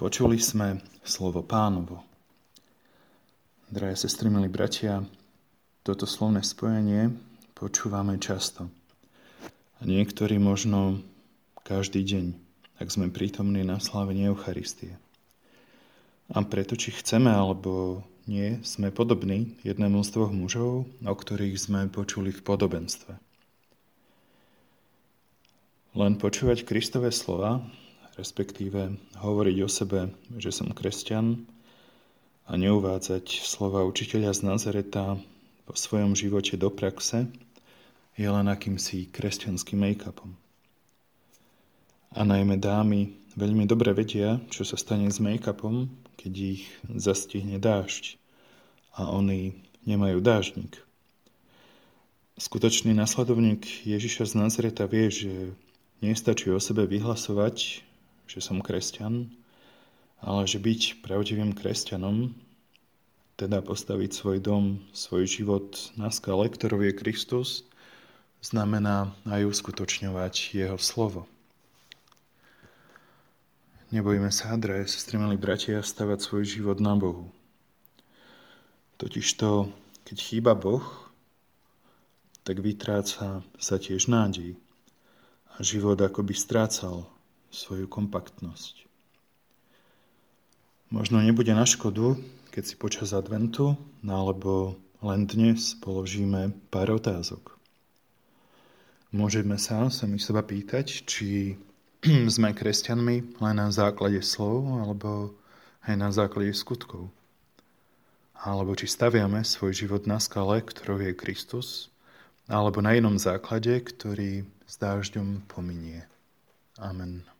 Počuli sme slovo Pánovo. Drahé sestry, milí bratia, toto slovné spojenie počúvame často. A niektorí možno každý deň, ak sme prítomní na slávení Eucharistie. A preto, či chceme alebo nie, sme podobní jednému z dvoch mužov, o ktorých sme počuli v podobenstve. Len počúvať Kristové slova, respektíve hovoriť o sebe, že som kresťan, a neuvádzať slova učiteľa z Nazareta vo svojom živote do praxe, je len akýmsi kresťanským make-upom. A najmä dámy veľmi dobre vedia, čo sa stane s make-upom, keď ich zastihne dážď a oni nemajú dáždnik. Skutočný nasledovník Ježiša z Nazareta vie, že nestačí o sebe vyhlasovať, že som kresťan, ale že byť pravdivým kresťanom, teda postaviť svoj dom, svoj život na skale, ktorou je Kristus, znamená aj uskutočňovať jeho slovo. Nebojíme sa, drahé sestry, milí bratia, stavať svoj život na Bohu. Totižto, keď chýba Boh, tak vytráca sa tiež nádej a život akoby strácal svoju kompaktnosť. Možno nebude na škodu, keď si počas adventu alebo len dnes položíme pár otázok. Môžeme sa sami seba pýtať, či sme kresťanmi len na základe slov alebo aj na základe skutkov. Alebo či staviame svoj život na skale, ktorou je Kristus, alebo na inom základe, ktorý s dážďom pominie. Amen.